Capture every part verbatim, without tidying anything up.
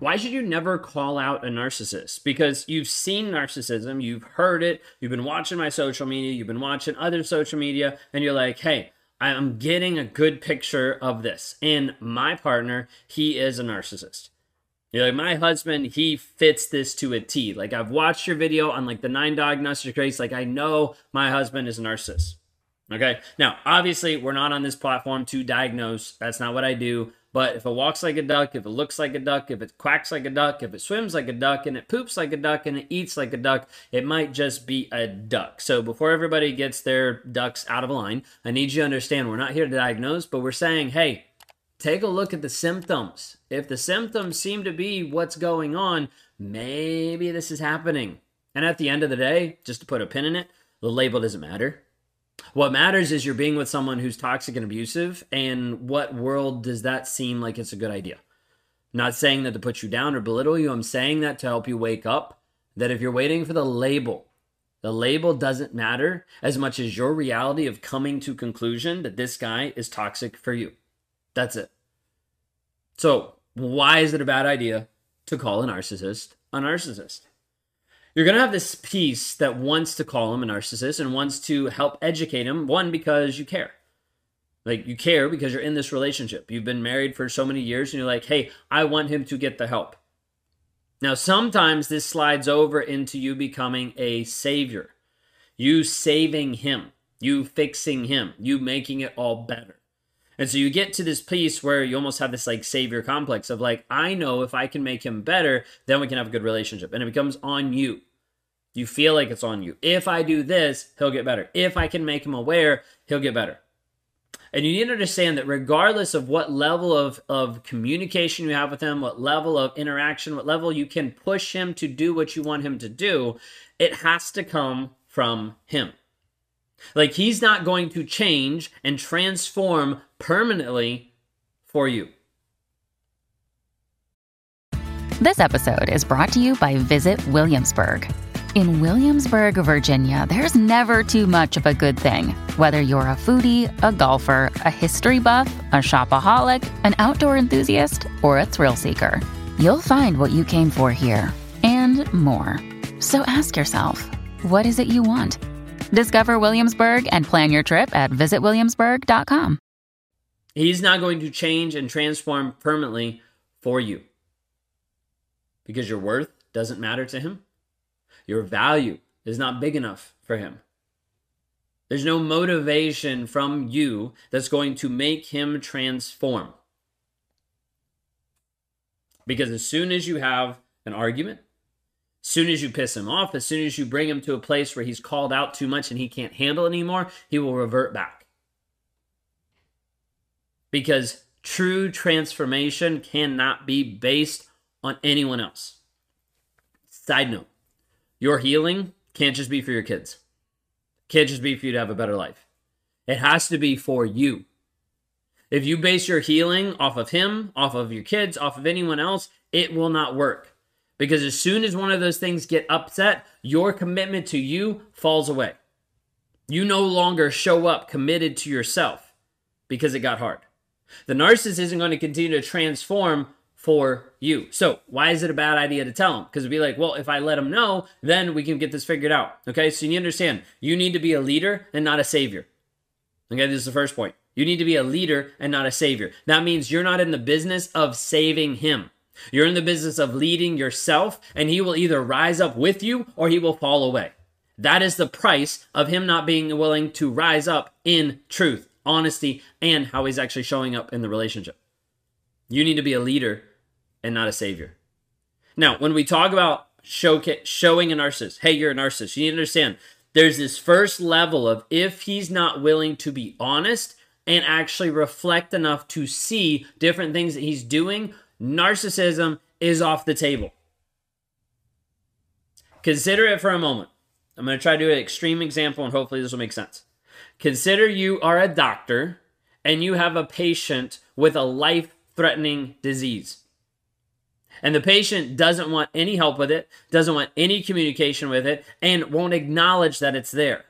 Why should you never call out a narcissist? Because you've seen narcissism, you've heard it, you've been watching my social media, you've been watching other social media, and you're like, hey, I'm getting a good picture of this. And my partner, he is a narcissist. You're like, my husband, he fits this to a T. Like, I've watched your video on like the nine diagnostic traits. Like, I know my husband is a narcissist. Okay. Now, obviously, we're not on this platform to diagnose. That's not what I do. But if it walks like a duck, if it looks like a duck, if it quacks like a duck, if it swims like a duck, and it poops like a duck, and it eats like a duck, it might just be a duck. So before everybody gets their ducks out of line, I need you to understand we're not here to diagnose, but we're saying, hey, take a look at the symptoms. If the symptoms seem to be what's going on, maybe this is happening. And at the end of the day, just to put a pin in it, the label doesn't matter. What matters is you're being with someone who's toxic and abusive, and what world does that seem like it's a good idea? I'm not saying that to put you down or belittle you. I'm saying that to help you wake up, that if you're waiting for the label, the label doesn't matter as much as your reality of coming to conclusion that this guy is toxic for you. That's it. So why is it a bad idea to call a narcissist a narcissist? You're going to have this piece that wants to call him a narcissist and wants to help educate him. One, because you care. Like, you care because you're in this relationship. You've been married for so many years and you're like, hey, I want him to get the help. Now, sometimes this slides over into you becoming a savior. You saving him. You fixing him. You making it all better. And so you get to this piece where you almost have this like savior complex of like, I know if I can make him better, then we can have a good relationship. And it becomes on you. You feel like it's on you. If I do this, he'll get better. If I can make him aware, he'll get better. And you need to understand that regardless of what level of, of communication you have with him, what level of interaction, what level you can push him to do what you want him to do, it has to come from him. Like, he's not going to change and transform permanently for you. This episode is brought to you by Visit Williamsburg. In Williamsburg, Virginia, there's never too much of a good thing. Whether you're a foodie, a golfer, a history buff, a shopaholic, an outdoor enthusiast, or a thrill seeker, you'll find what you came for here and more. So ask yourself, what is it you want? Discover Williamsburg and plan your trip at visit williamsburg dot com. He's not going to change and transform permanently for you, because your worth doesn't matter to him. Your value is not big enough for him. There's no motivation from you that's going to make him transform. Because as soon as you have an argument, as soon as you piss him off, as soon as you bring him to a place where he's called out too much and he can't handle it anymore, he will revert back. Because true transformation cannot be based on anyone else. Side note, your healing can't just be for your kids. Can't just be for you to have a better life. It has to be for you. If you base your healing off of him, off of your kids, off of anyone else, it will not work. Because as soon as one of those things get upset, your commitment to you falls away. You no longer show up committed to yourself because it got hard. The narcissist isn't going to continue to transform for you. So why is it a bad idea to tell him? Because it'd be like, well, if I let him know, then we can get this figured out. Okay, so you understand, you need to be a leader and not a savior. Okay, this is the first point. You need to be a leader and not a savior. That means you're not in the business of saving him. You're in the business of leading yourself, and he will either rise up with you or he will fall away. That is the price of him not being willing to rise up in truth, honesty, and how he's actually showing up in the relationship. You need to be a leader and not a savior. Now, when we talk about show, showing a narcissist, hey, you're a narcissist, you need to understand there's this first level of if he's not willing to be honest and actually reflect enough to see different things that he's doing, narcissism is off the table. Consider it for a moment. I'm going to try to do an extreme example, and hopefully this will make sense. Consider you are a doctor and you have a patient with a life-threatening disease. And the patient doesn't want any help with it, doesn't want any communication with it, and won't acknowledge that it's there.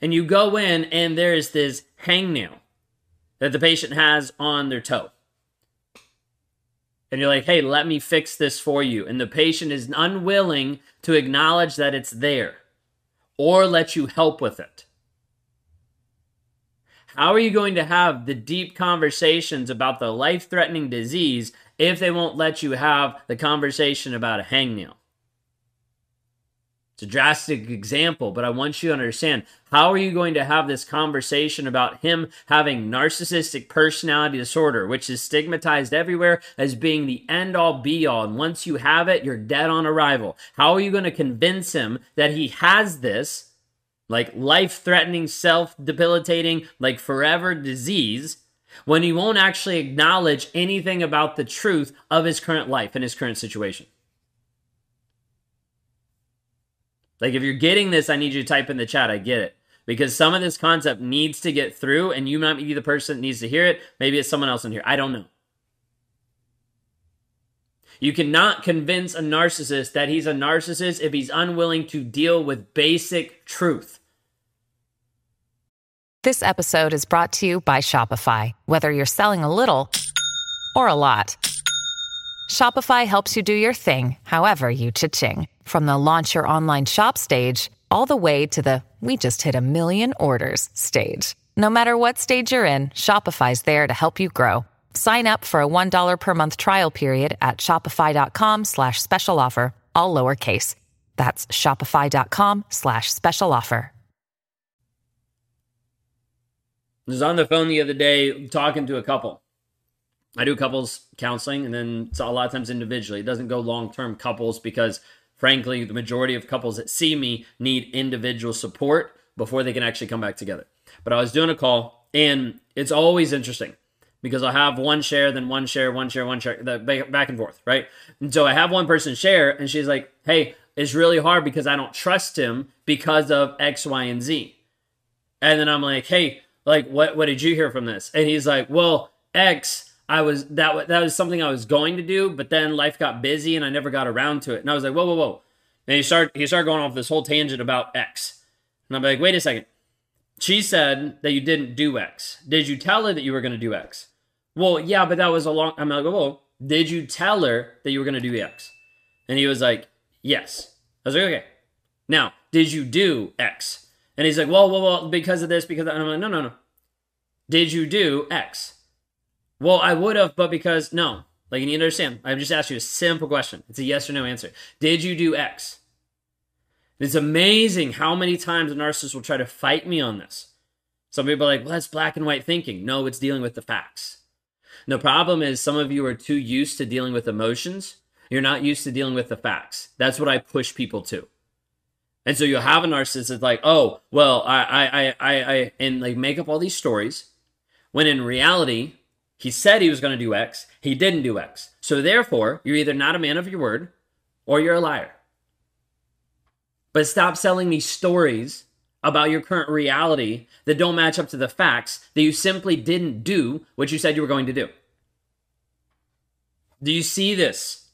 And you go in and there is this hangnail that the patient has on their toe. and you're like, hey, let me fix this for you, and the patient is unwilling to acknowledge that it's there or let you help with it, how are you going to have the deep conversations about the life-threatening disease if they won't let you have the conversation about a hangnail? It's a drastic example, but I want you to understand, how are you going to have this conversation about him having narcissistic personality disorder, which is stigmatized everywhere as being the end-all be-all, and once you have it, you're dead on arrival? How are you going to convince him that he has this, like, life-threatening, self-debilitating, like, forever disease, when he won't actually acknowledge anything about the truth of his current life and his current situation? Like, if you're getting this, I need you to type in the chat, I get it. Because some of this concept needs to get through, and you might be the person that needs to hear it. Maybe it's someone else in here. I don't know. You cannot convince a narcissist that he's a narcissist if he's unwilling to deal with basic truth. This episode is brought to you by Shopify. Whether you're selling a little or a lot, Shopify helps you do your thing, however you cha-ching. From the launch your online shop stage, all the way to the we just hit a million orders stage. No matter what stage you're in, Shopify's there to help you grow. Sign up for a one dollar per month trial period at shopify.com slash special offer, all lowercase. That's shopify.com slash special offer. I was on the phone the other day talking to a couple. I do couples counseling, and then a lot of times individually. It doesn't go long-term couples because, frankly, the majority of couples that see me need individual support before they can actually come back together. But I was doing a call, and it's always interesting because I'll have one share, then one share, one share, one share, back and forth, right? And so I have one person share, and she's like, hey, it's really hard because I don't trust him because of X, Y, and Z. And then I'm like, hey, like, what, what did you hear from this? And he's like, well, X... I was that that was something I was going to do, but then life got busy and I never got around to it. And I was like, whoa, whoa, whoa. And he started he started going off this whole tangent about X. And I'm like, wait a second. She said that you didn't do X. Did you tell her that you were going to do X? Well, yeah, but that was a long... I'm like, whoa, whoa. Did you tell her that you were going to do X? And he was like, yes. I was like, okay. Now, did you do X? And he's like, whoa, whoa, whoa, because of this, because of that. And I'm like, no, no, no. Did you do X? Well, I would have, but because, no. Like, you need to understand. I've just asked you a simple question. It's a yes or no answer. Did you do X? It's amazing how many times a narcissist will try to fight me on this. Some people are like, well, that's black and white thinking. No, it's dealing with the facts. And the problem is some of you are too used to dealing with emotions. You're not used to dealing with the facts. That's what I push people to. And so you'll have a narcissist that's like, oh, well, I, I, I, I, I and like make up all these stories when in reality... he said he was going to do X. He didn't do X. So therefore, you're either not a man of your word or you're a liar. But stop selling these stories about your current reality that don't match up to the facts, that you simply didn't do what you said you were going to do. Do you see this?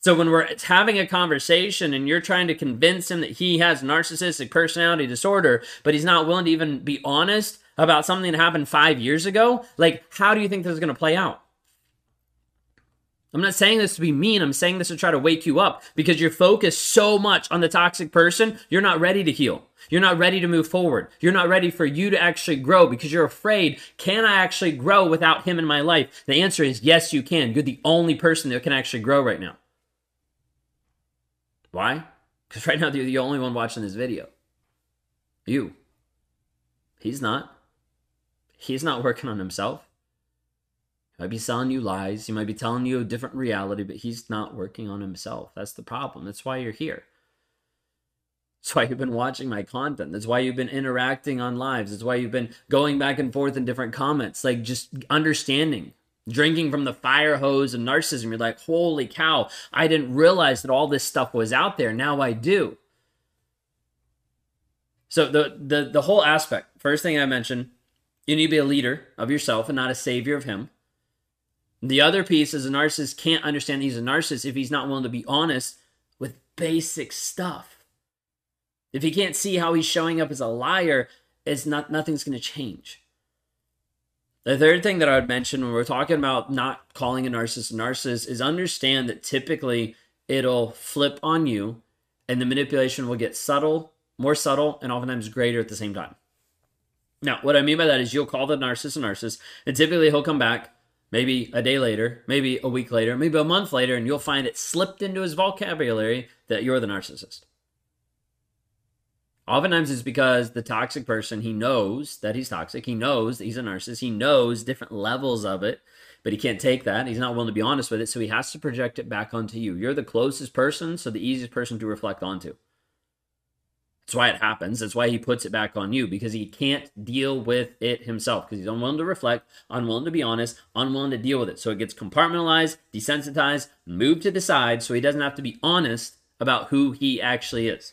So when we're having a conversation and you're trying to convince him that he has narcissistic personality disorder, but he's not willing to even be honest about something that happened five years ago, like, how do you think this is going to play out? I'm not saying this to be mean. I'm saying this to try to wake you up because you're focused so much on the toxic person, you're not ready to heal. You're not ready to move forward. You're not ready for you to actually grow because you're afraid, can I actually grow without him in my life? The answer is yes, you can. You're the only person that can actually grow right now. Why? Because right now, you're the only one watching this video. You. He's not. He's not working on himself. He might be selling you lies. He might be telling you a different reality, but he's not working on himself. That's the problem. That's why you're here. That's why you've been watching my content. That's why you've been interacting on lives. That's why you've been going back and forth in different comments, like just understanding, drinking from the fire hose of narcissism. You're like, holy cow, I didn't realize that all this stuff was out there. Now I do. So the the the whole aspect, first thing I mentioned, you need to be a leader of yourself and not a savior of him. The other piece is a narcissist can't understand that he's a narcissist if he's not willing to be honest with basic stuff. If he can't see how he's showing up as a liar, it's not nothing's going to change. The third thing that I would mention when we're talking about not calling a narcissist a narcissist is understand that typically it'll flip on you and the manipulation will get subtle, more subtle, and oftentimes greater at the same time. Now, what I mean by that is you'll call the narcissist a narcissist, and typically he'll come back maybe a day later, maybe a week later, maybe a month later, and you'll find it slipped into his vocabulary that you're the narcissist. Oftentimes it's because the toxic person, he knows that he's toxic. He knows that he's a narcissist. He knows different levels of it, but he can't take that. He's not willing to be honest with it, so he has to project it back onto you. You're the closest person, so the easiest person to reflect onto. That's why it happens. That's why he puts it back on you, because he can't deal with it himself, because he's unwilling to reflect, unwilling to be honest, unwilling to deal with it. So it gets compartmentalized, desensitized, moved to the side, so he doesn't have to be honest about who he actually is.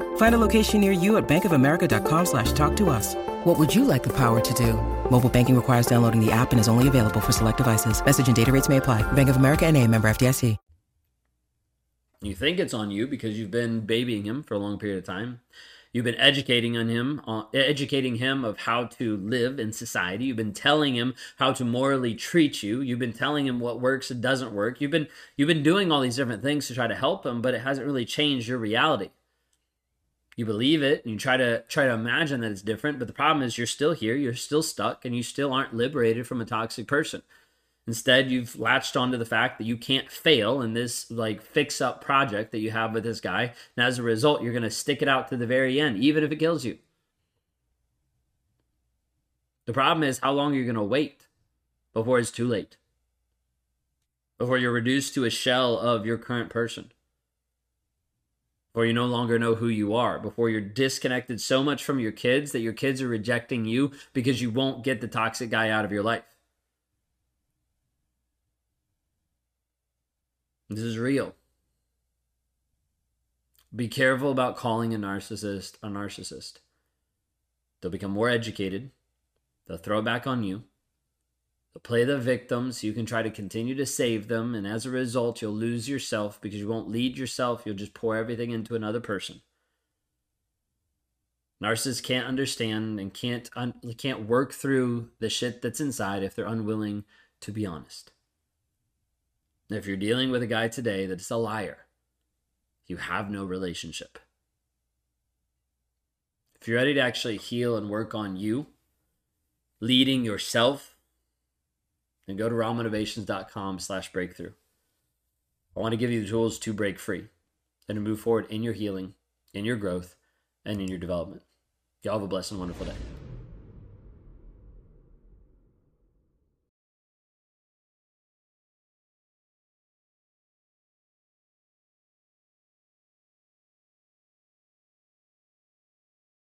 Find a location near you at bankofamerica.com slash talk to us. What would you like the power to do? Mobile banking requires downloading the app and is only available for select devices. Message and data rates may apply. Bank of America N A, member F D I C. You think it's on you because you've been babying him for a long period of time. You've been educating on him, uh, educating him of how to live in society. You've been telling him how to morally treat you. You've been telling him what works and doesn't work. You've been you've been doing all these different things to try to help him, but it hasn't really changed your reality. You believe it, and you try to try to imagine that it's different, but the problem is you're still here, you're still stuck, and you still aren't liberated from a toxic person. Instead, you've latched onto the fact that you can't fail in this like fix-up project that you have with this guy, and as a result, you're going to stick it out to the very end, even if it kills you. The problem is how long you're going to wait before it's too late, before you're reduced to a shell of your current person. Before you no longer know who you are, before you're disconnected so much from your kids that your kids are rejecting you because you won't get the toxic guy out of your life. This is real. Be careful about calling a narcissist a narcissist. They'll become more educated. They'll throw back on you. They'll play the victim so you can try to continue to save them, and as a result, you'll lose yourself because you won't lead yourself. You'll just pour everything into another person. Narcissists can't understand and can't un- can't work through the shit that's inside if they're unwilling to be honest. And if you're dealing with a guy today that's a liar, you have no relationship. If you're ready to actually heal and work on you, leading yourself, and go to rawmotivations.com slash breakthrough. I want to give you the tools to break free and to move forward in your healing, in your growth, and in your development. Y'all have a blessed and wonderful day.